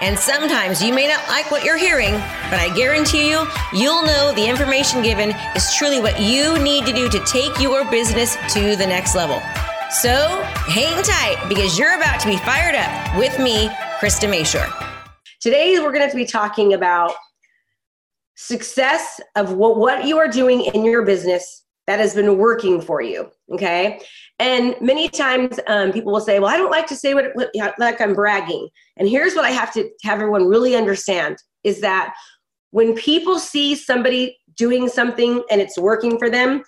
And sometimes you may not like what you're hearing, but I guarantee you, you'll know the information given is truly what you need to do to take your business to the next level. So hang tight because you're about to be fired up with me, Krista Mayshore. Today, we're going to be talking about success of what you are doing in your business that has been working for you, okay? And many times people will say, well, I don't like to say what like I'm bragging. And here's what I have to have everyone really understand is that when people see somebody doing something and it's working for them,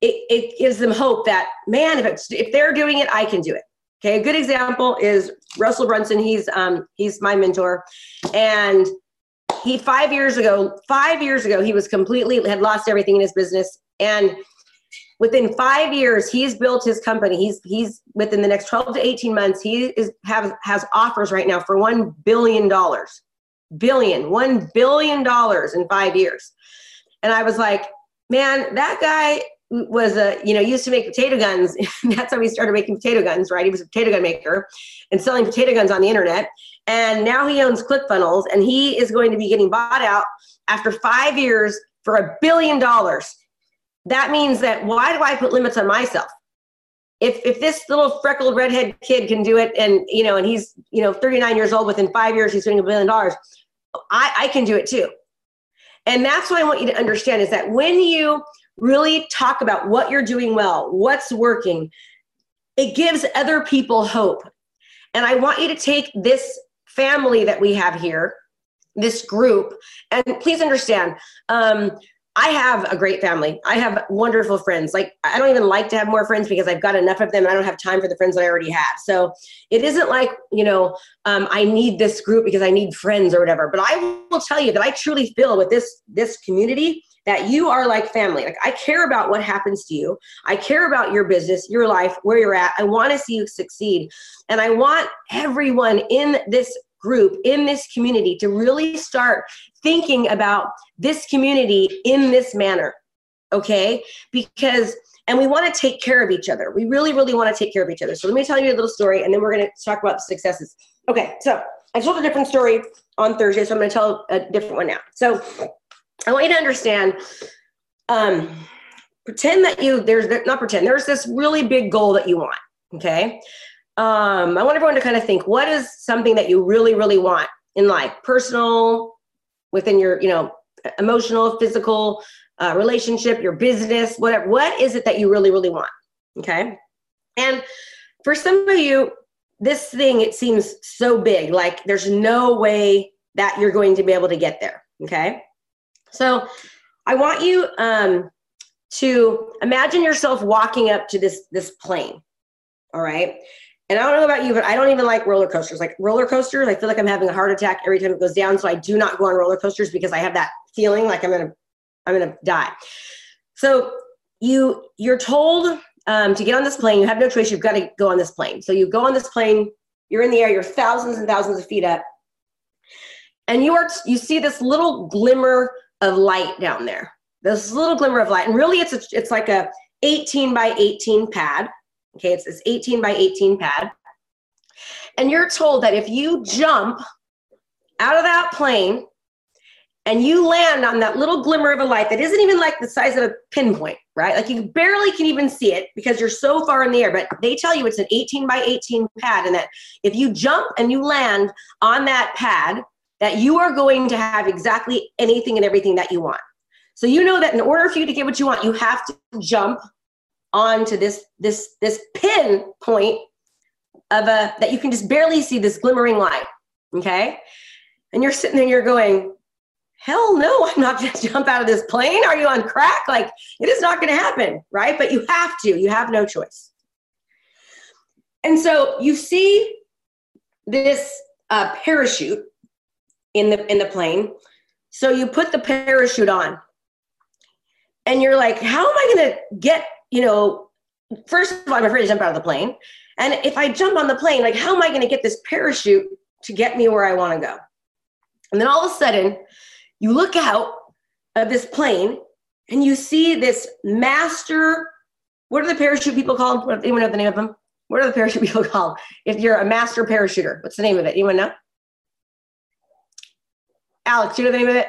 it gives them hope that, man, if they're doing it, I can do it. Okay, a good example is Russell Brunson. He's my mentor. And he, 5 years ago, he was had lost everything in his business. And within 5 years, he's built his company. He's within the next 12 to 18 months, has offers right now for $1 billion. $1 billion in 5 years. And I was like, man, that guy was used to make potato guns. That's how he started making potato guns, right? He was a potato gun maker and selling potato guns on the internet. And now he owns ClickFunnels, and he is going to be getting bought out after 5 years for $1 billion. That means that why do I put limits on myself? If this little freckled redhead kid can do it and he's 39 years old, within 5 years he's doing $1 billion, I can do it too. And that's what I want you to understand is that when you really talk about what you're doing well, what's working, it gives other people hope. And I want you to take this family that we have here, this group, and please understand, I have a great family. I have wonderful friends. Like, I don't even like to have more friends because I've got enough of them and I don't have time for the friends that I already have. So it isn't like, I need this group because I need friends or whatever. But I will tell you that I truly feel with this community that you are like family. Like, I care about what happens to you. I care about your business, your life, where you're at. I want to see you succeed. And I want everyone in this group, in this community, to really start thinking about this community in this manner, okay? And we want to take care of each other. We really, really want to take care of each other. So let me tell you a little story, and then we're going to talk about successes. Okay, so I told a different story on Thursday, so I'm going to tell a different one now. So I want you to understand, there's this really big goal that you want, okay? I want everyone to kind of think, what is something that you really, really want in life? Personal, within your, emotional, physical, relationship, your business, whatever. What is it that you really, really want? Okay. And for some of you, this thing, it seems so big, like there's no way that you're going to be able to get there. Okay. So I want you, to imagine yourself walking up to this plane. All right. And I don't know about you, but I don't even like roller coasters. Like roller coasters, I feel like I'm having a heart attack every time it goes down. So I do not go on roller coasters because I have that feeling like I'm gonna die. So you're told to get on this plane. You have no choice. You've got to go on this plane. So you go on this plane. You're in the air. You're thousands and thousands of feet up, and you see this little glimmer of light down there. This little glimmer of light, and really, it's like a 18 by 18 pad. Okay, it's this 18 by 18 pad. And you're told that if you jump out of that plane and you land on that little glimmer of a light that isn't even like the size of a pinpoint, right? Like you barely can even see it because you're so far in the air, but they tell you it's an 18 by 18 pad and that if you jump and you land on that pad, that you are going to have exactly anything and everything that you want. So you know that in order for you to get what you want, you have to jump onto this pinpoint that you can just barely see, this glimmering light, okay? And you're sitting there, you're going, hell no, I'm not gonna jump out of this plane. Are you on crack? Like, it is not gonna happen, right? But you have to, you have no choice. And so you see this parachute in the plane. So you put the parachute on and you're like, how am I going to get, you know, first of all, I'm afraid to jump out of the plane. And if I jump on the plane, like, how am I going to get this parachute to get me where I want to go? And then all of a sudden you look out of this plane and you see this master, what are the parachute people called? Anyone know the name of them? What are the parachute people called? If you're a master parachuter, what's the name of it? Anyone know? Alex, you know the name of it?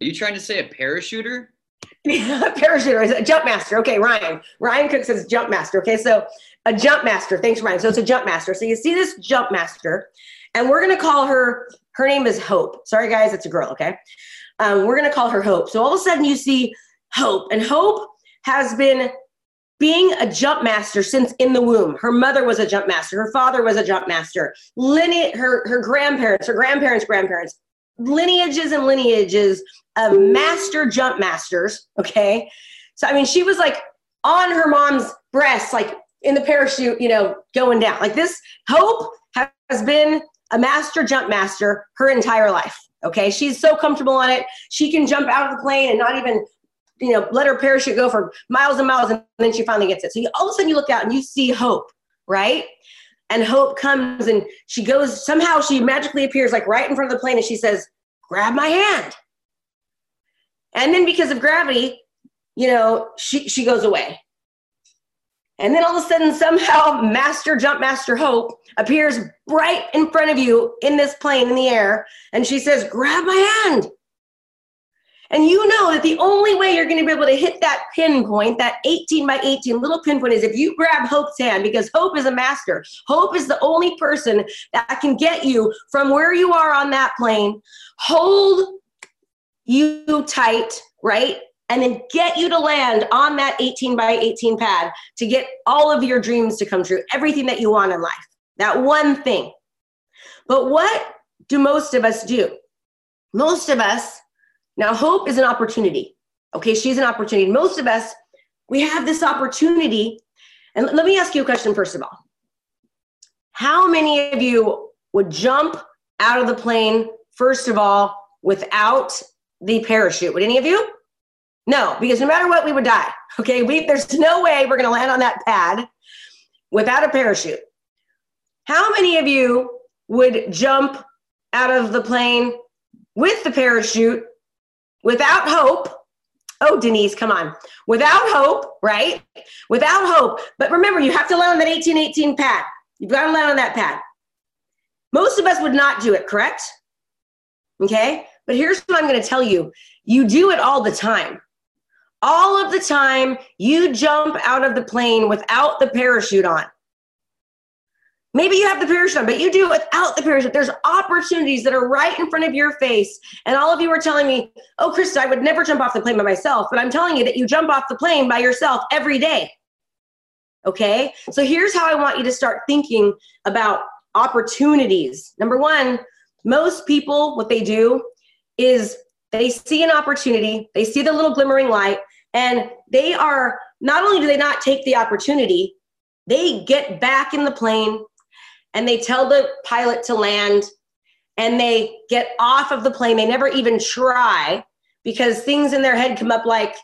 Are you trying to say a parachuter? Yeah, parachuter, a jump master. Okay, Ryan. Ryan Cook says jump master. Okay, so a jump master. Thanks, Ryan. So it's a jump master. So you see this jump master, and we're going to call her, her name is Hope. Sorry, guys, it's a girl, okay? We're going to call her Hope. So all of a sudden you see Hope, and Hope has been being a jump master since in the womb. Her mother was a jump master. Her father was a jump master. Her grandparents, lineages and lineages of master jump masters, okay? So, I mean, she was like on her mom's breast, like in the parachute, you know, going down. Like this, Hope has been a master jump master her entire life, okay? She's so comfortable on it. She can jump out of the plane and not even, you know, let her parachute go for miles and miles, and then she finally gets it. So you, all of a sudden you look out and you see Hope, right? And Hope comes and she goes, somehow she magically appears like right in front of the plane, and she says, grab my hand. And then because of gravity, you know, she goes away. And then all of a sudden somehow Master Jump Master Hope appears right in front of you in this plane in the air, and she says, grab my hand. And you know that the only way you're going to be able to hit that pinpoint, that 18 by 18 little pinpoint, is if you grab Hope's hand, because Hope is a master. Hope is the only person that can get you from where you are on that plane, hold you tight, right? And then get you to land on that 18 by 18 pad to get all of your dreams to come true, everything that you want in life, that one thing. But what do most of us do? Most of us, now, Hope is an opportunity, okay? She's an opportunity. Most of us, we have this opportunity. And let me ask you a question, first of all. How many of you would jump out of the plane, first of all, without the parachute? Would any of you? No, because no matter what, we would die, okay? There's no way we're going to land on that pad without a parachute. How many of you would jump out of the plane with the parachute? Without Hope, oh, Denise, come on. Without Hope, right? Without Hope. But remember, you have to land on that 18-18 pad. You've got to land on that pad. Most of us would not do it, correct? Okay? But here's what I'm going to tell you. You do it all the time. All of the time, you jump out of the plane without the parachute on. Maybe you have the parachute on, but you do it without the parachute. There's opportunities that are right in front of your face. And all of you are telling me, oh, Krista, I would never jump off the plane by myself. But I'm telling you that you jump off the plane by yourself every day. Okay? So here's how I want you to start thinking about opportunities. Number one, most people, what they do is they see an opportunity. They see the little glimmering light. And they are, not only do they not take the opportunity, they get back in the plane. And they tell the pilot to land, and they get off of the plane. They never even try, because things in their head come up like,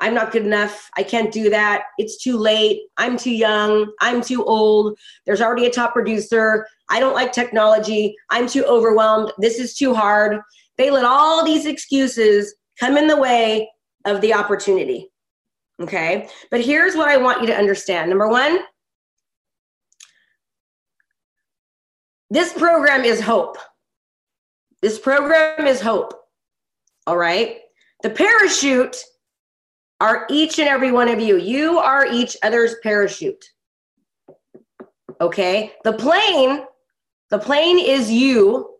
I'm not good enough. I can't do that. It's too late. I'm too young. I'm too old. There's already a top producer. I don't like technology. I'm too overwhelmed. This is too hard. They let all these excuses come in the way of the opportunity. Okay? But here's what I want you to understand. Number one, this program is Hope. This program is Hope, all right? The parachute are each and every one of you. You are each other's parachute, okay? The plane is you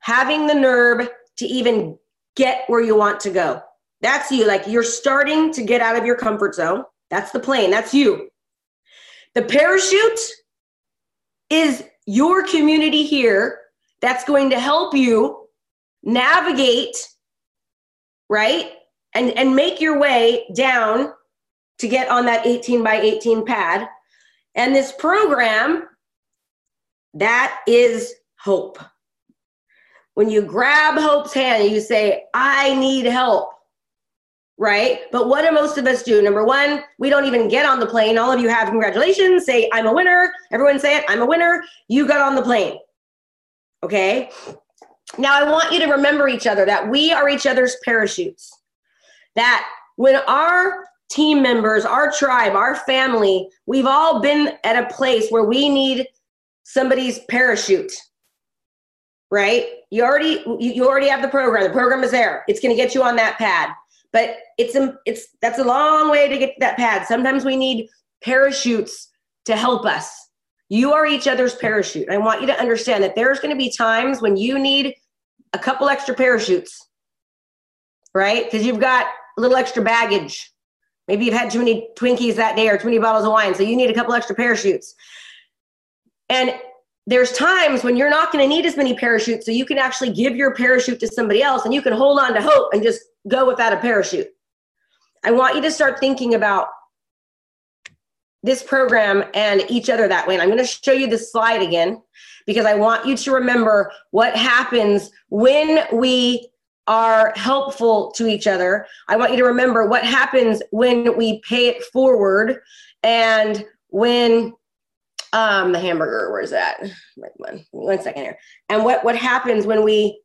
having the nerve to even get where you want to go. That's you, like you're starting to get out of your comfort zone. That's the plane, that's you. The parachute is your community here that's going to help you navigate, right? And make your way down to get on that 18 by 18 pad. And this program, that is Hope. When you grab Hope's hand, you say, I need help. right? But what do most of us do? Number one, we don't even get on the plane. All of you have congratulations, say I'm a winner. Everyone say it, I'm a winner. You got on the plane, okay? Now I want you to remember each other, that we are each other's parachutes. That when our team members, our tribe, our family, we've all been at a place where we need somebody's parachute, right? You already have the program is there. It's gonna get you on that pad, but that's a long way to get to that pad. Sometimes we need parachutes to help us. You are each other's parachute. I want you to understand that there's gonna be times when you need a couple extra parachutes, right? Because you've got a little extra baggage. Maybe you've had too many Twinkies that day or too many bottles of wine, so you need a couple extra parachutes. And there's times when you're not gonna need as many parachutes, so you can actually give your parachute to somebody else and you can hold on to hope and just go without a parachute. I want you to start thinking about this program and each other that way. And I'm gonna show you this slide again because I want you to remember what happens when we are helpful to each other. I want you to remember what happens when we pay it forward and when the hamburger, where's that? Right one second here. And what happens when we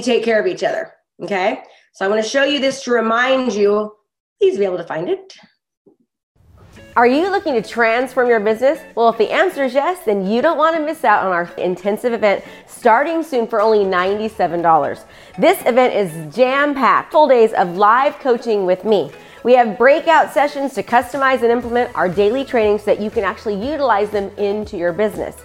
take care of each other, okay? So I'm gonna show you this to remind you, please be able to find it. Are you looking to transform your business? Well, if the answer is yes, then you don't want to miss out on our intensive event starting soon for only $97. This event is jam-packed, full days of live coaching with me. We have breakout sessions to customize and implement our daily trainings so that you can actually utilize them into your business.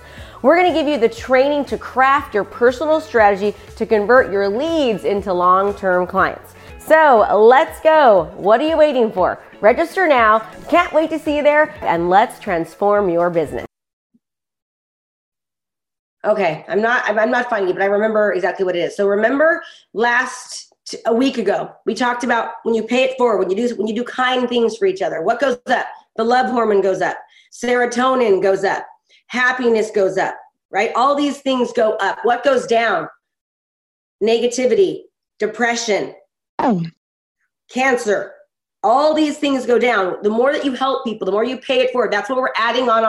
We're going to give you the training to craft your personal strategy to convert your leads into long-term clients. So let's go. What are you waiting for? Register now. Can't wait to see you there. And let's transform your business. Okay. I'm not finding it, but I remember exactly what it is. So remember a week ago, we talked about when you pay it forward, when you do kind things for each other, what goes up? The love hormone goes up. Serotonin goes up. Happiness goes up, right? All these things go up. What goes down? Negativity, depression. Oh. Cancer, all these things go down. The more that you help people, the more you pay it forward. That's what we're adding on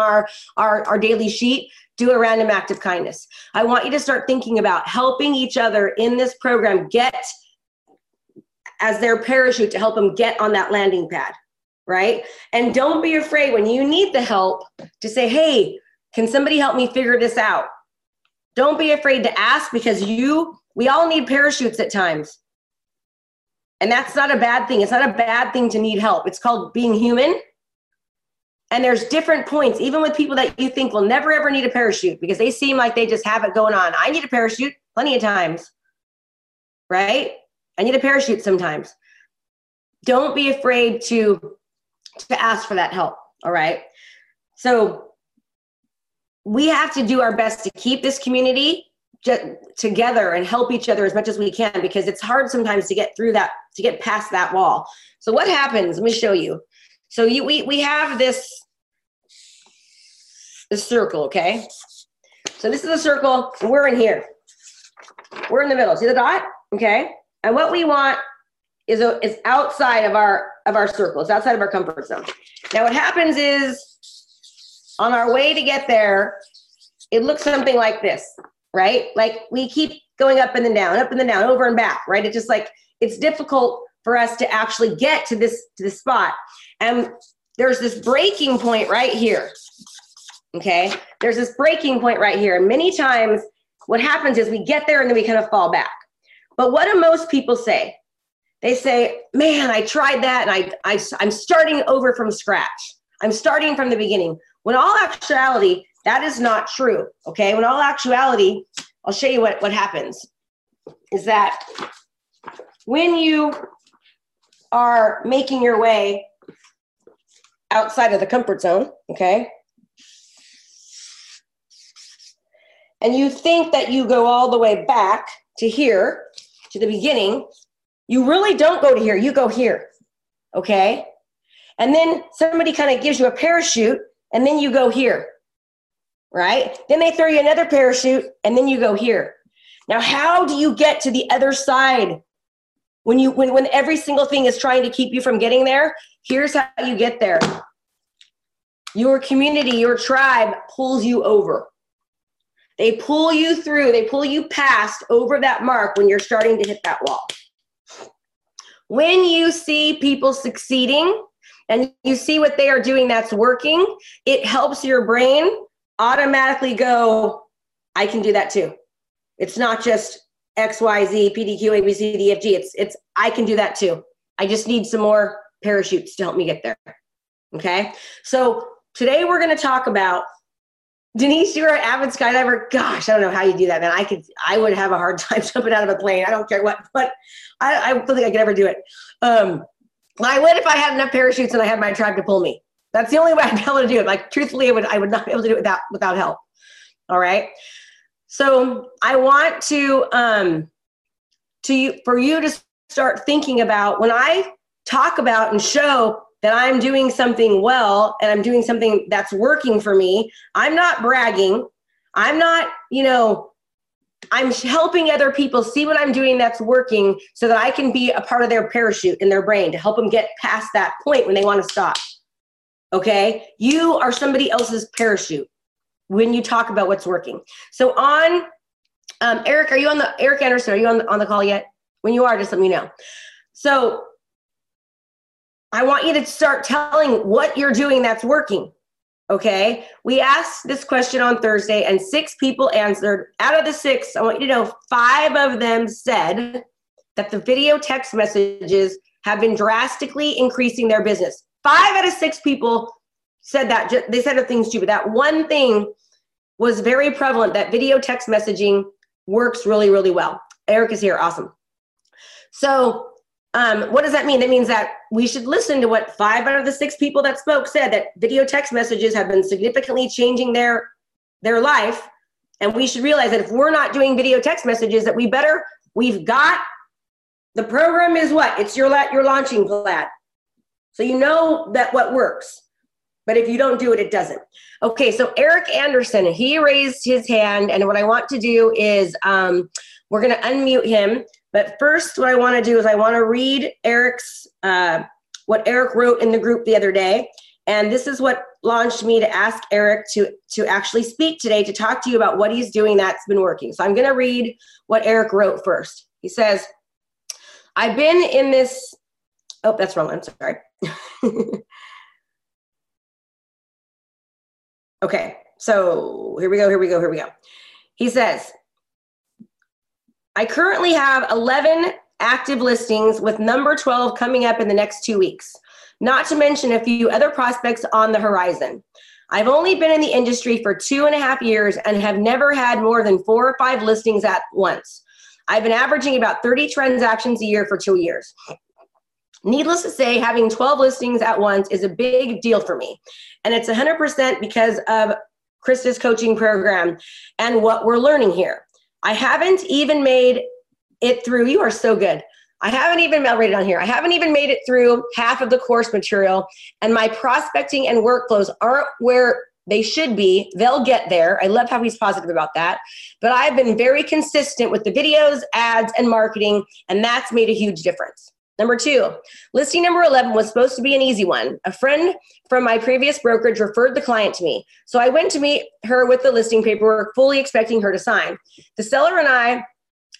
our daily sheet. Do a random act of kindness. I want you to start thinking about helping each other in this program, get as their parachute to help them get on that landing pad, right? And don't be afraid when you need the help to say, hey, can somebody help me figure this out? Don't be afraid to ask because we all need parachutes at times. And that's not a bad thing. It's not a bad thing to need help. It's called being human. And there's different points, even with people that you think will never, ever need a parachute because they seem like they just have it going on. I need a parachute plenty of times, right? I need a parachute sometimes. Don't be afraid to ask for that help, all right? So we have to do our best to keep this community together and help each other as much as we can because it's hard sometimes to get through that, to get past that wall. So what happens? Let me show you. So we have this circle, okay? So this is a circle, and we're in here. We're in the middle. See the dot? Okay. And what we want is outside of our circle. It's outside of our comfort zone. Now what happens is on our way to get there, it looks something like this. Right? Like we keep going up and then down, over and back, right? It's just like, it's difficult for us to actually get to this spot. And there's this breaking point right here. Okay. There's this breaking point right here. And many times what happens is we get there and then we kind of fall back. But what do most people say? They say, man, I tried that. And I'm starting over from scratch. I'm starting from the beginning. When all actuality, that is not true, okay? When all actuality, I'll show you what happens, is that when you are making your way outside of the comfort zone, okay, and you think that you go all the way back to here, to the beginning, you really don't go to here, you go here, okay? And then somebody kind of gives you a parachute, and then you go here. Right? Then they throw you another parachute and then you go here. Now, how do you get to the other side When every single thing is trying to keep you from getting there, here's how you get there. Your community, your tribe pulls you over. They pull you through, they pull you past over that mark when you're starting to hit that wall. When you see people succeeding and you see what they are doing that's working, it helps your brain automatically go, I can do that too. It's not just X, Y, Z, P, D, Q, A, B, C, D, F, G. It's I can do that too. I just need some more parachutes to help me get there. Okay. So today we're going to talk about, Denise, you're an avid skydiver. Gosh, I don't know how you do that, man. I would have a hard time jumping out of a plane. I don't care what, but I don't think I could ever do it. I would if I had enough parachutes and I had my tribe to pull me. That's the only way I'd be able to do it. Like, truthfully, I would not be able to do it without help. All right. So I want for you to start thinking about, when I talk about and show that I'm doing something well and I'm doing something that's working for me, I'm not bragging. I'm not, I'm helping other people see what I'm doing that's working so that I can be a part of their parachute in their brain to help them get past that point when they want to stop. Okay? You are somebody else's parachute when you talk about what's working. So on, Eric, Eric Anderson, are you on the call yet? When you are, just let me know. So I want you to start telling what you're doing that's working, okay? We asked this question on Thursday and 6 people answered. Out of the 6, I want you to know 5 of them said that the video text messages have been drastically increasing their business. 5 out of 6 people said that. They said other things too, but that one thing was very prevalent, that video text messaging works really, really well. Eric is here. Awesome. So what does that mean? That means that we should listen to what 5 out of the 6 people that spoke said, that video text messages have been significantly changing their life. And we should realize that if we're not doing video text messages, that we've got, the program is what? It's your launching pad. So you know that what works. But if you don't do it, it doesn't. Okay, so Eric Anderson, he raised his hand, and what I want to do is we're gonna unmute him. But first, what I wanna do is I wanna read Eric's, what Eric wrote in the group the other day. And this is what launched me to ask Eric to actually speak today, to talk to you about what he's doing that's been working. So I'm gonna read what Eric wrote first. He says, I've been in this, oh, that's wrong, I'm sorry. Okay, so here we go. He says, I currently have 11 active listings with number 12 coming up in the next 2 weeks, not to mention a few other prospects on the horizon. I've only been in the industry for 2.5 years and have never had more than 4 or 5 listings at once. I've been averaging about 30 transactions a year for 2 years. Needless to say, having 12 listings at once is a big deal for me. And it's 100% because of Krista's coaching program and what we're learning here. I haven't even made it through. You are so good. I haven't even made it through half of the course material, and my prospecting and workflows aren't where they should be. They'll get there. I love how he's positive about that. But I've been very consistent with the videos, ads, and marketing, and that's made a huge difference. Number 2, listing number 11 was supposed to be an easy one. A friend from my previous brokerage referred the client to me. So I went to meet her with the listing paperwork, fully expecting her to sign. The seller and I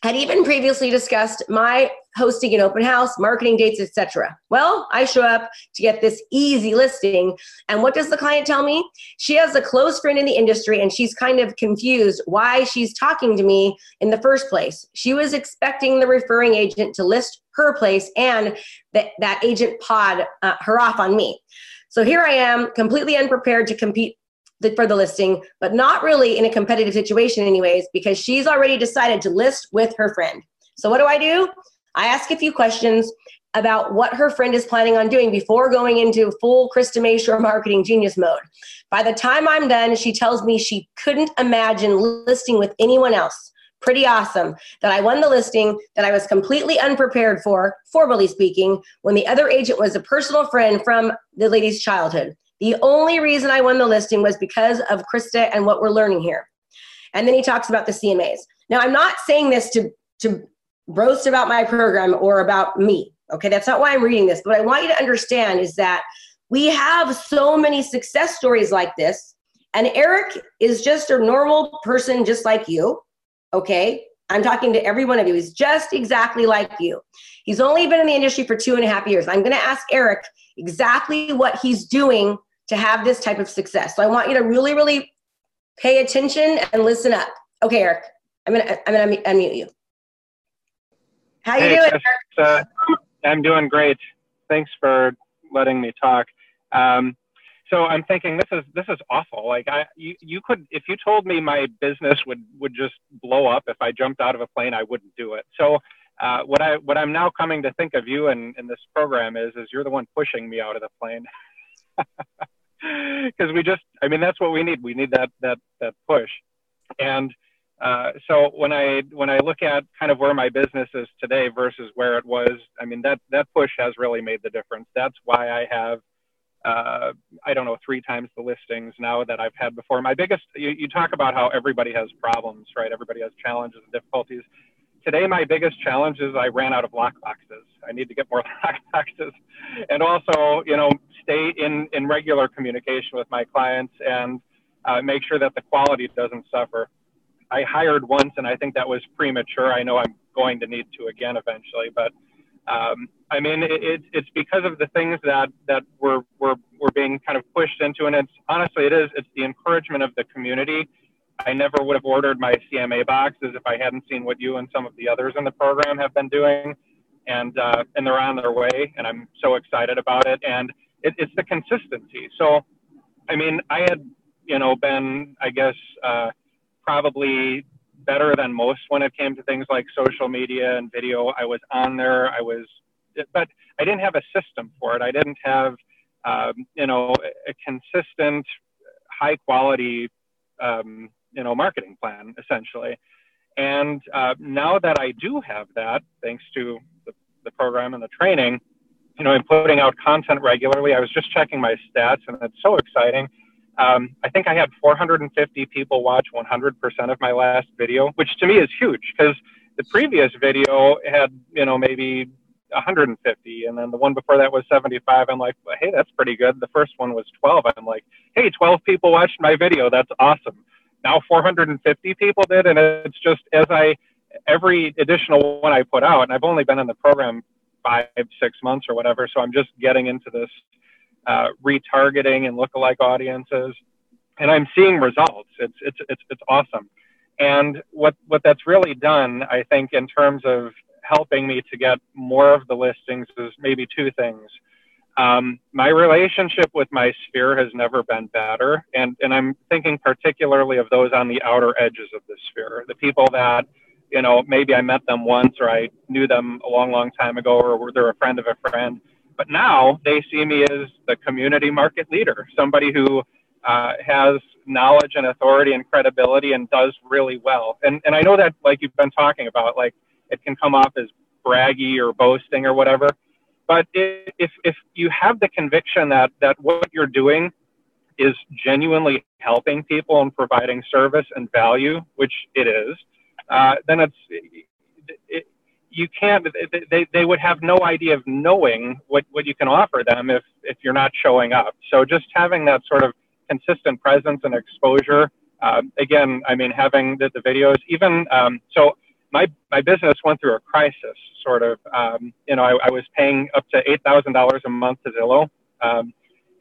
had even previously discussed my hosting an open house, marketing dates, etc. Well, I show up to get this easy listing, and what does the client tell me? She has a close friend in the industry, and she's kind of confused why she's talking to me in the first place. She was expecting the referring agent to list her place, and that agent pawed her off on me. So here I am, completely unprepared to compete for the listing, but not really in a competitive situation anyways, because she's already decided to list with her friend. So what do? I ask a few questions about what her friend is planning on doing before going into full Krista Mayshore marketing genius mode. By the time I'm done, she tells me she couldn't imagine listing with anyone else. Pretty awesome that I won the listing that I was completely unprepared for, formally speaking, when the other agent was a personal friend from the lady's childhood. The only reason I won the listing was because of Krista and what we're learning here. And then he talks about the CMAs. Now, I'm not saying this to roast about my program or about me. Okay, that's not why I'm reading this. But what I want you to understand is that we have so many success stories like this. And Eric is just a normal person just like you, okay? I'm talking to every one of you. He's just exactly like you. He's only been in the industry for 2.5 years. I'm going to ask Eric exactly what he's doing to have this type of success. So I want you to really, really pay attention and listen up. Okay, Eric, I'm gonna unmute you. How you doing, Eric? I'm doing great. Thanks for letting me talk. So I'm thinking this is awful. Like you could, if you told me my business would just blow up if I jumped out of a plane, I wouldn't do it. So what I'm now coming to think of you in this program is you're the one pushing me out of the plane. Because that's what we need. We need that push. And so when I look at kind of where my business is today versus where it was, that push has really made the difference. That's why I have, I don't know, 3 times the listings now that I've had before. My biggest, you talk about how everybody has problems, right? Everybody has challenges and difficulties. Today, my biggest challenge is I ran out of lock boxes. I need to get more lock boxes, and also, stay in regular communication with my clients and make sure that the quality doesn't suffer. I hired once, and I think that was premature. I know I'm going to need to again eventually, but it's because of the things that we're being kind of pushed into, and it's the encouragement of the community. I never would have ordered my CMA boxes if I hadn't seen what you and some of the others in the program have been doing, and they're on their way, and I'm so excited about it. And it's the consistency. So, I had, been, I guess, probably better than most when it came to things like social media and video. I was on there. But I didn't have a system for it. I didn't have, a consistent, high quality, marketing plan, essentially. And now that I do have that, thanks to the program and the training, I'm putting out content regularly. I was just checking my stats, and it's so exciting. I think I had 450 people watch 100% of my last video, which to me is huge, because the previous video had, maybe 150, and then the one before that was 75. I'm like, hey, that's pretty good. The first one was 12. I'm like, hey, 12 people watched my video. That's awesome. Now 450 people did, and it's just every additional one I put out, and I've only been in the program 5-6 months or whatever, so I'm just getting into this retargeting and lookalike audiences, and I'm seeing results. It's awesome. And what that's really done, I think, in terms of helping me to get more of the listings is maybe 2 things. My relationship with my sphere has never been better. And I'm thinking particularly of those on the outer edges of the sphere, the people that, maybe I met them once or I knew them a long, long time ago, or they're a friend of a friend. But now they see me as the community market leader, somebody who has knowledge and authority and credibility and does really well. And I know that, like you've been talking about, like, it can come off as braggy or boasting or whatever. But if you have the conviction that what you're doing is genuinely helping people and providing service and value, which it is, then you can't, they would have no idea of knowing what you can offer them if you're not showing up. So just having that sort of consistent presence and exposure, having the videos, even, my business went through a crisis, sort of. I was paying up to $8,000 a month to Zillow,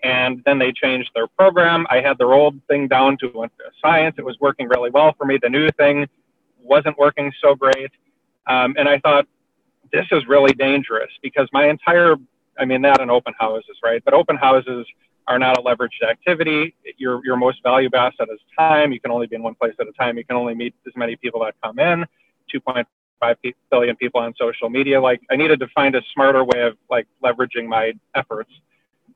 and then they changed their program. I had their old thing down to a science. It was working really well for me. The new thing wasn't working so great, and I thought, this is really dangerous, because my entire, not in open houses, right? But open houses are not a leveraged activity. Your most valuable asset is time. You can only be in one place at a time. You can only meet as many people that come in. 2.5 billion people on social media. Like, I needed to find a smarter way of leveraging my efforts,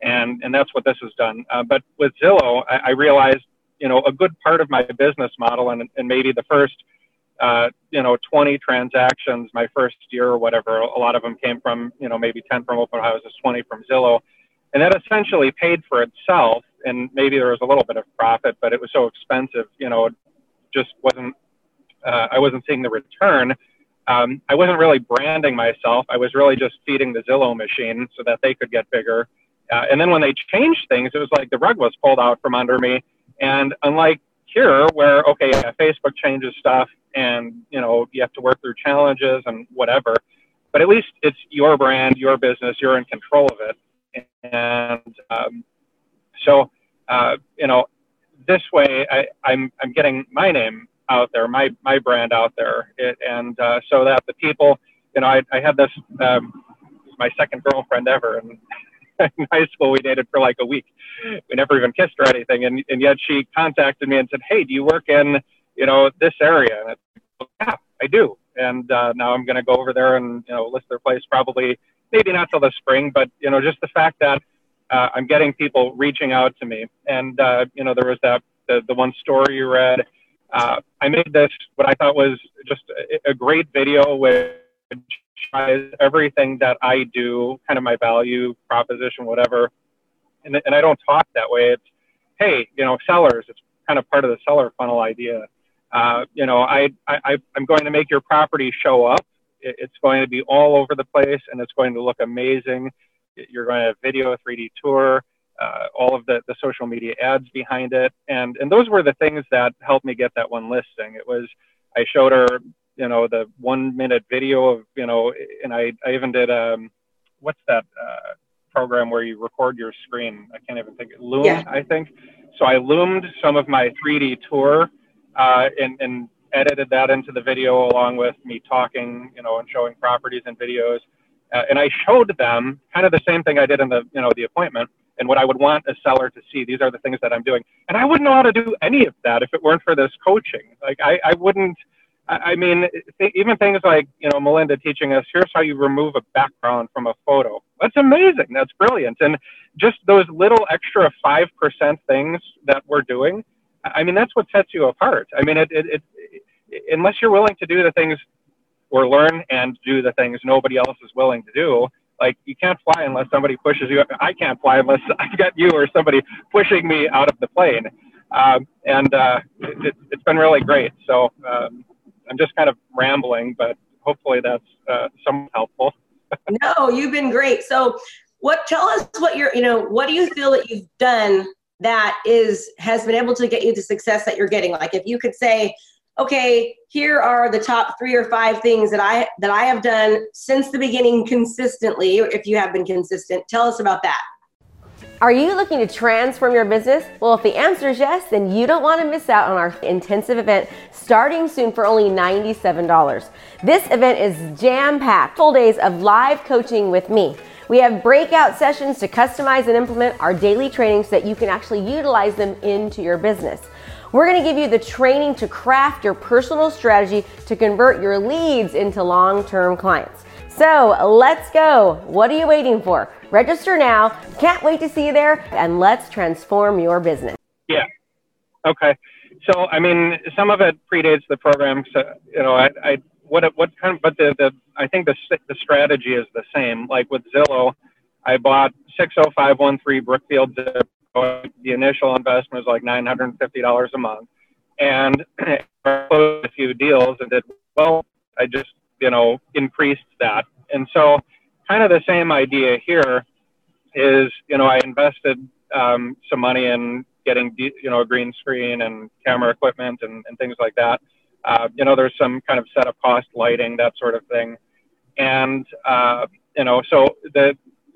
and that's what this has done. But with Zillow, I realized a good part of my business model, and maybe the first 20 transactions my first year or whatever, a lot of them came from maybe 10 from open houses, 20 from Zillow, and that essentially paid for itself. And maybe there was a little bit of profit, but it was so expensive, it just wasn't. I wasn't seeing the return I wasn't really branding myself. I was really just feeding the Zillow machine so that they could get bigger. And then when they changed things, it was like the rug was pulled out from under me. And unlike here, where, okay, Facebook changes stuff and, you know, you have to work through challenges and whatever, but at least it's your brand, your business, you're in control of it. And you know, this way I'm getting my name out there, my brand out there. So that the people, you know, I had this, my second girlfriend ever. And in high school, we dated for like a week. We never even kissed or anything. And yet she contacted me and said, hey, do you work in, you know, this area? And I said, yeah, I do. And now I'm going to go over there and, you know, list their place, probably, maybe not till the spring, but, you know, just the fact that I'm getting people reaching out to me. And, you know, there was that, the one story you read. I made this, what I thought was just a great video which tries everything that I do, kind of my value proposition, whatever. And I don't talk that way. It's, hey, you know, sellers, it's kind of part of the seller funnel idea. You know, I'm going to make your property show up. It's going to be all over the place and it's going to look amazing. You're going to have video, a 3D tour, all of the social media ads behind it. And those were the things that helped me get that one listing. It was, I showed her, you know, the 1 minute video of, you know, and I even did, what's that program where you record your screen? I can't even think. Loom, yeah. I think. So I loomed some of my 3D tour and edited that into the video along with me talking, you know, and showing properties and videos. And I showed them kind of the same thing I did in the, you know, the appointment. And what I would want a seller to see, these are the things that I'm doing. And I wouldn't know how to do any of that if it weren't for this coaching. Like I wouldn't, I mean, even things like, you know, Melinda teaching us, here's how you remove a background from a photo. That's amazing. That's brilliant. And just those little extra 5% things that we're doing, I mean, that's what sets you apart. I mean, it unless you're willing to do the things or learn and do the things nobody else is willing to do, like, you can't fly unless somebody pushes you. I can't fly unless I've got you or somebody pushing me out of the plane. It's been really great. So I'm just kind of rambling, but hopefully that's somewhat helpful. No, you've been great. So tell us what you're, you know, what do you feel that you've done that has been able to get you the success that you're getting? Like, if you could say, okay, here are the top 3 or 5 things that I have done since the beginning consistently, if you have been consistent. Tell us about that. Are you looking to transform your business? Well, if the answer is yes, then you don't want to miss out on our intensive event starting soon for only $97. This event is jam-packed, full days of live coaching with me. We have breakout sessions to customize and implement our daily trainings so that you can actually utilize them into your business. We're going to give you the training to craft your personal strategy to convert your leads into long-term clients. So let's go. What are you waiting for? Register now. Can't wait to see you there. And let's transform your business. Yeah. Okay. So, I mean, some of it predates the program. So, you know, I think the strategy is the same. Like with Zillow, I bought 60513 Brookfield. The initial investment was like $950 a month. And I closed a few deals and did well. I just, you know, increased that. And so kind of the same idea here is, you know, I invested some money in getting, you know, a green screen and camera equipment and things like that. You know, there's some kind of setup cost, lighting, that sort of thing. And, you know, so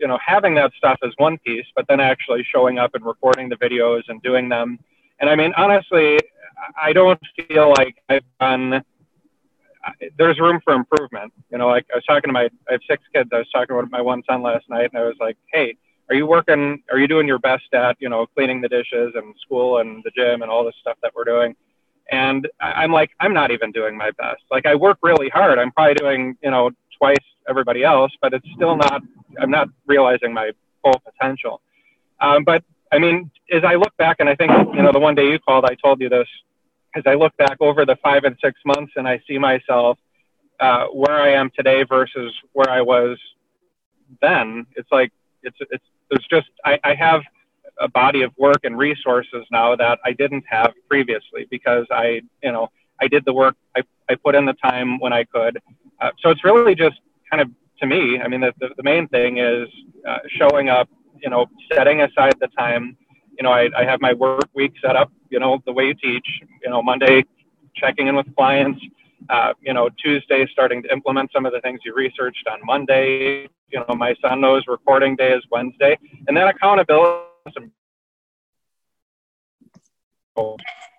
you know, having that stuff is one piece, but then actually showing up and recording the videos and doing them. And I mean, honestly, I don't feel like I've done, there's room for improvement. You know, like I have 6 kids. I was talking to my one son last night and I was like, hey, are you doing your best at, you know, cleaning the dishes and school and the gym and all this stuff that we're doing? And I'm like, I'm not even doing my best. Like, I work really hard. I'm probably doing, you know, twice everybody else, but it's still not, I'm not realizing my full potential. But I mean, as I look back, and I think, you know, the one day you called, I told you this, as I look back over the 5 and 6 months and I see myself where I am today versus where I was then, it's like, there's just, I have a body of work and resources now that I didn't have previously because I did the work, I put in the time when I could. So it's really just kind of, to me, I mean, the main thing is showing up, you know, setting aside the time. You know, I have my work week set up, you know, the way you teach, you know, Monday, checking in with clients, you know, Tuesday, starting to implement some of the things you researched on Monday. You know, my son knows reporting day is Wednesday. And then accountability.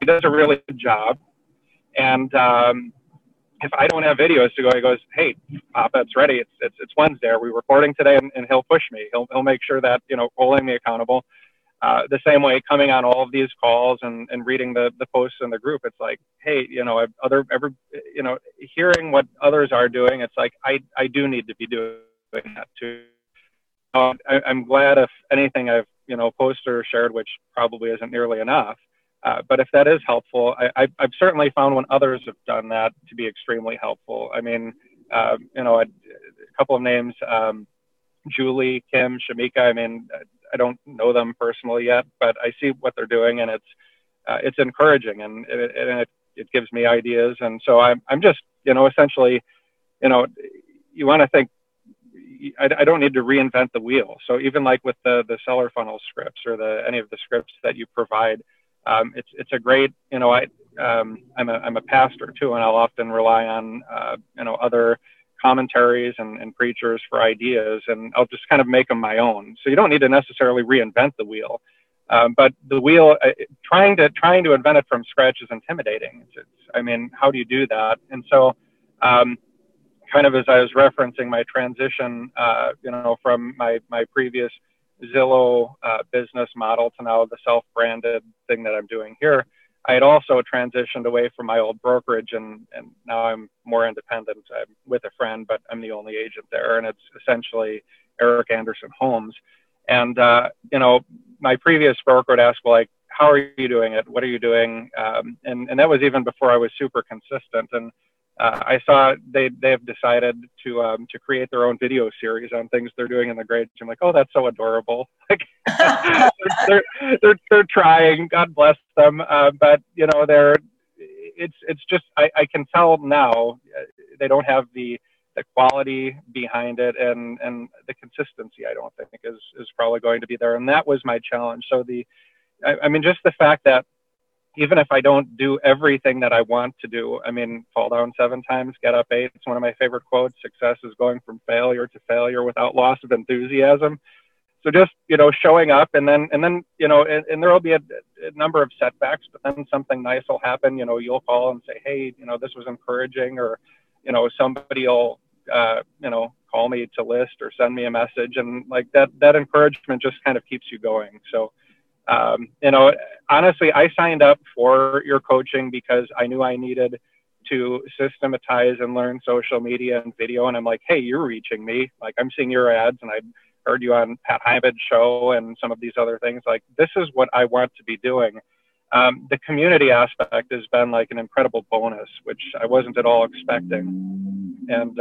He does a really good job. And if I don't have videos to go, he goes, hey, Pop, it's ready. It's Wednesday. Are we reporting today? And he'll push me. He'll make sure that, you know, holding me accountable. The same way, coming on all of these calls and reading the posts in the group, it's like, hey, you know, hearing what others are doing, it's like, I do need to be doing that too. I'm glad if anything I've, you know, posted or shared, which probably isn't nearly enough. But if that is helpful, I've certainly found when others have done that to be extremely helpful. I mean, you know, a couple of names, Julie, Kim, Shamika, I mean, I don't know them personally yet, but I see what they're doing, and it's encouraging, and it gives me ideas. And so I'm just, you know, essentially, you know, you want to think, I don't need to reinvent the wheel. So even like with the seller funnel scripts or any of the scripts that you provide, it's a great, you know, I'm a pastor too, and I'll often rely on, you know, other commentaries and preachers for ideas, and I'll just kind of make them my own. So you don't need to necessarily reinvent the wheel, but the wheel, trying to invent it from scratch is intimidating. I mean, how do you do that? And so, kind of as I was referencing my transition, you know, from my previous Zillow business model to now the self-branded thing that I'm doing here, I had also transitioned away from my old brokerage, and now I'm more independent. I'm with a friend, but I'm the only agent there, and it's essentially Eric Anderson Homes. And, you know, my previous broker would ask, well, like, how are you doing it? What are you doing? And that was even before I was super consistent. And I saw they have decided to create their own video series on things they're doing in the grades. I'm like, oh, that's so adorable. Like, they're trying. God bless them. But you know, it's just I can tell now they don't have the quality behind it, and the consistency, I don't think is probably going to be there. And that was my challenge. So I mean, just the fact that, even if I don't do everything that I want to do, I mean, fall down 7 times, get up 8. It's one of my favorite quotes. Success is going from failure to failure without loss of enthusiasm. So just, you know, showing up, and then, you know, and there'll be a number of setbacks, but then something nice will happen. You know, you'll call and say, hey, you know, this was encouraging, or, you know, somebody will, you know, call me to list or send me a message. And like that encouragement just kind of keeps you going. So, you know, honestly, I signed up for your coaching because I knew I needed to systematize and learn social media and video. And I'm like, hey, you're reaching me. Like, I'm seeing your ads, and I heard you on Pat Hyman's show and some of these other things. Like, this is what I want to be doing. The community aspect has been like an incredible bonus, which I wasn't at all expecting. And,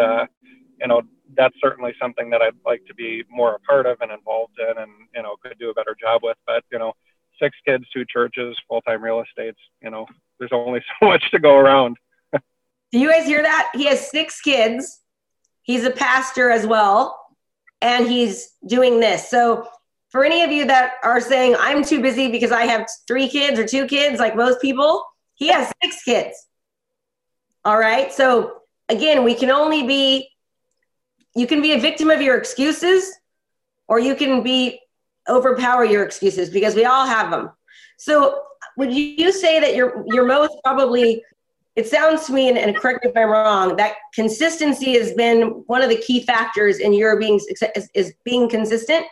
you know, that's certainly something that I'd like to be more a part of and involved in, and, you know, could do a better job with. But, you know, 6 kids, 2 churches, full-time real estate, you know, there's only so much to go around. Do you guys hear that? He has 6 kids. He's a pastor as well. And he's doing this. So for any of you that are saying, I'm too busy because I have 3 kids or 2 kids, like most people, he has 6 kids. All right. So again, we can only be, you can be a victim of your excuses, or you can overpower your excuses, because we all have them. So would you say that you're most probably, it sounds to me, and correct me if I'm wrong, that consistency has been one of the key factors in your being is being consistent?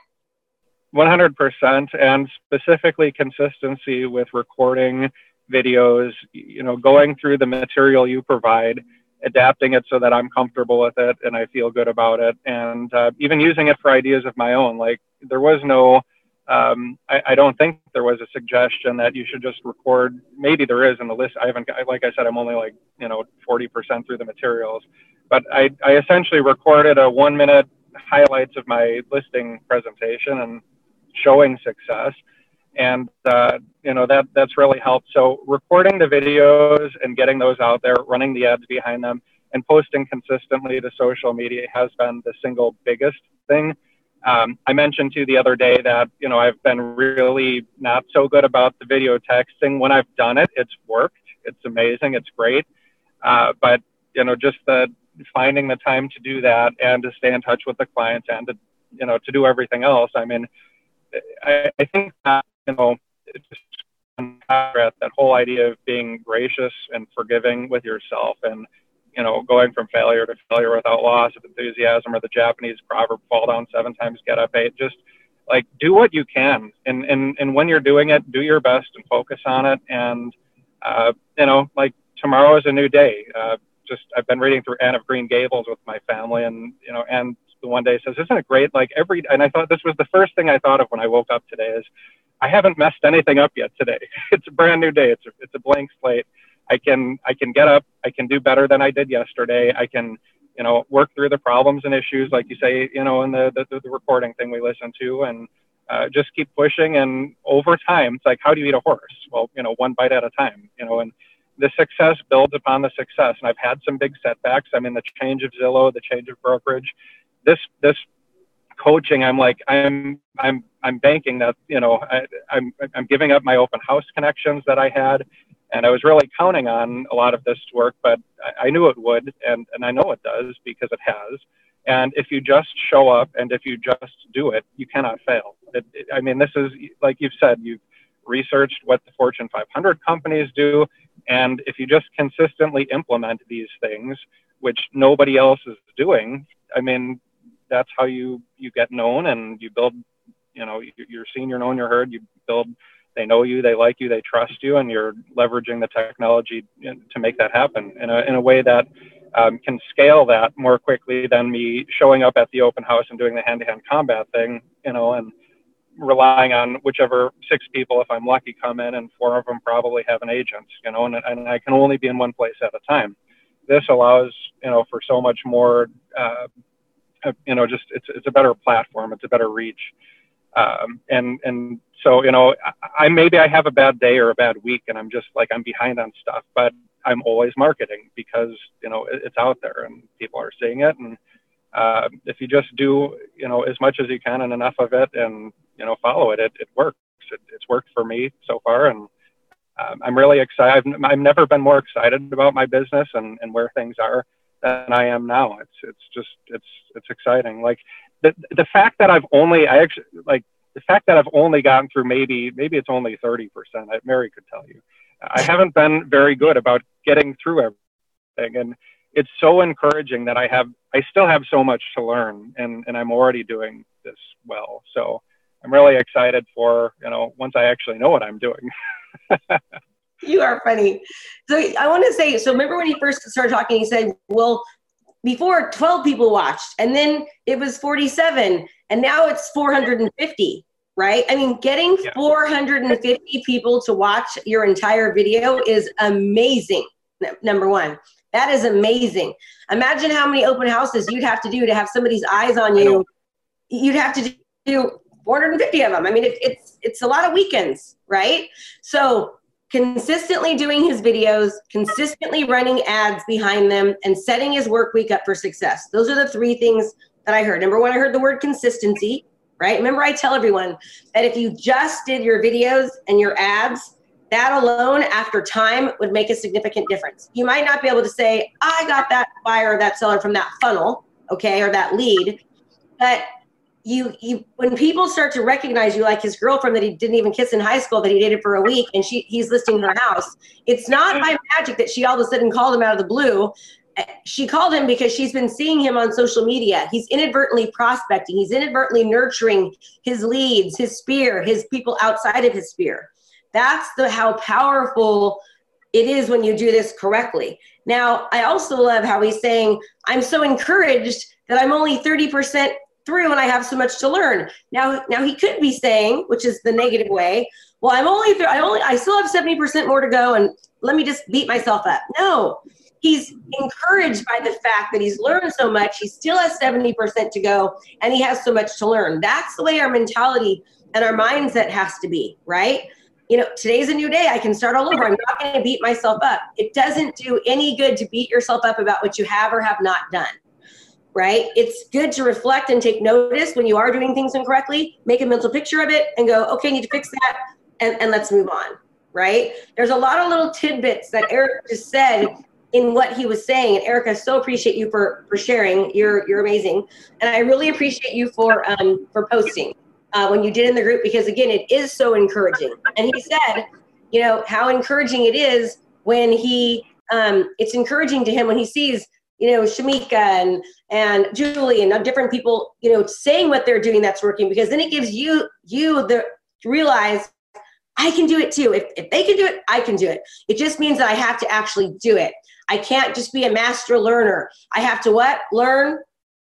100%, and specifically consistency with recording videos, you know, going through the material you provide, adapting it so that I'm comfortable with it and I feel good about it. And even using it for ideas of my own. Like, there was no, I don't think there was a suggestion that you should just record. Maybe there is in the list. Like I said, I'm only like, you know, 40% through the materials, but I essentially recorded a 1-minute highlights of my listing presentation and showing success. And, you know, that's really helped. So recording the videos and getting those out there, running the ads behind them, and posting consistently to social media has been the single biggest thing. I mentioned to you the other day that, you know, I've been really not so good about the video texting. When I've done it, it's worked. It's amazing. It's great. But, you know, just the finding the time to do that and to stay in touch with the clients and to, you know, to do everything else. I mean, I think that, you know, just that whole idea of being gracious and forgiving with yourself and, you know, going from failure to failure without loss of enthusiasm, or the Japanese proverb, fall down 7 times, get up 8, just like do what you can. And when you're doing it, do your best and focus on it. And, you know, like tomorrow is a new day. Just, I've been reading through Anne of Green Gables with my family, and, you know, and the one day says, isn't it great? Like every, and I thought this was the first thing I thought of when I woke up today is, I haven't messed anything up yet today. It's a brand new day. It's a blank slate. I can get up. I can do better than I did yesterday. I can, you know, work through the problems and issues, like you say, you know, in the recording thing we listen to, and just keep pushing. And over time, it's like, how do you eat a horse? Well, you know, one bite at a time, you know, and the success builds upon the success. And I've had some big setbacks. I mean, the change of Zillow, the change of brokerage, this coaching, I'm like, I'm banking that, you know, I'm giving up my open house connections that I had. And I was really counting on a lot of this to work, but I knew it would. And I know it does, because it has. And if you just show up and if you just do it, you cannot fail. I mean, this is, like you've said, you've researched what the Fortune 500 companies do. And if you just consistently implement these things, which nobody else is doing, I mean, that's how you get known, and you build, you know, you're seen, you're known, you're heard, you build, they know you, they like you, they trust you, and you're leveraging the technology to make that happen in a way that can scale that more quickly than me showing up at the open house and doing the hand-to-hand combat thing, you know, and relying on whichever 6 people, if I'm lucky, come in, and 4 of them probably have an agent, you know, and I can only be in one place at a time. This allows, you know, for so much more, you know, just it's a better platform, it's a better reach, and so, you know, I maybe I have a bad day or a bad week, and I'm just like, I'm behind on stuff, but I'm always marketing, because, you know, it's out there and people are seeing it, and if you just do, you know, as much as you can and enough of it, and, you know, follow it, it works. It's worked for me so far, and I'm really excited. I've never been more excited about my business and where things are than I am now. It's just exciting. Like the fact that I've only gotten through maybe it's only 30%. Mary could tell you, I haven't been very good about getting through everything, and it's so encouraging that I still have so much to learn, and I'm already doing this well. So I'm really excited for, you know, once I actually know what I'm doing. You are funny. So I want to say, so remember when he first started talking, he said, well, before 12 people watched, and then it was 47, and now it's 450, right? I mean, getting 450 people to watch your entire video is amazing. Number one, that is amazing. Imagine how many open houses you'd have to do to have somebody's eyes on you. You'd have to do 450 of them. I mean, it's a lot of weekends, right? So consistently doing his videos, consistently running ads behind them, and setting his work week up for success. Those are the 3 things that I heard. Number 1, I heard the word consistency, right? Remember, I tell everyone that if you just did your videos and your ads, that alone after time would make a significant difference. You might not be able to say, I got that buyer or that seller from that funnel, okay, or that lead, but You when people start to recognize you, like his girlfriend that he didn't even kiss in high school that he dated for a week, and he's listing her house. It's not by magic that she all of a sudden called him out of the blue. She called him because she's been seeing him on social media. He's inadvertently prospecting. He's inadvertently nurturing his leads, his sphere, his people outside of his sphere. That's how powerful it is when you do this correctly. Now, I also love how he's saying, I'm so encouraged that I'm only 30% through and I have so much to learn. Now he could be saying, which is the negative way, well, I still have 70% more to go, and let me just beat myself up. No, he's encouraged by the fact that he's learned so much. He still has 70% to go, and he has so much to learn. That's the way our mentality and our mindset has to be, right? you know, today's a new day. I can start all over. I'm not going to beat myself up. It doesn't do any good to beat yourself up about what you have or have not done, right? It's good to reflect and take notice when you are doing things incorrectly, make a mental picture of it and go, okay, I need to fix that. And let's move on, right? There's a lot of little tidbits that Eric just said in what he was saying. And Eric, I so appreciate you for sharing. You're amazing. And I really appreciate you for posting. When you did in the group, because again, it is so encouraging. And he said, you know, how encouraging it is when he, it's encouraging to him when he sees, you know, Shamika and Julie and different people, you know, saying what they're doing that's working, because then it gives you the realize I can do it too. If they can do it, I can do it. It just means that I have to actually do it. I can't just be a master learner. I have to what? Learn,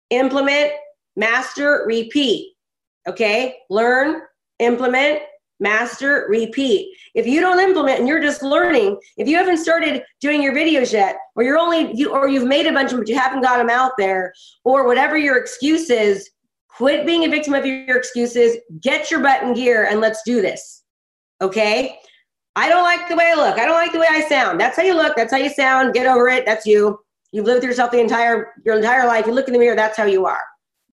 implement, master, repeat. Okay, learn, implement, master, repeat. If you don't implement and you're just learning, if you haven't started doing your videos yet, or you're only, or you've made a bunch of them but you haven't got them out there, or whatever your excuse is, quit being a victim of your excuses, get your butt in gear and let's do this, okay? I don't like the way I look. I don't like the way I sound. That's how you look, that's how you sound, get over it, that's you. You've lived with yourself your entire life. You look in the mirror, that's how you are.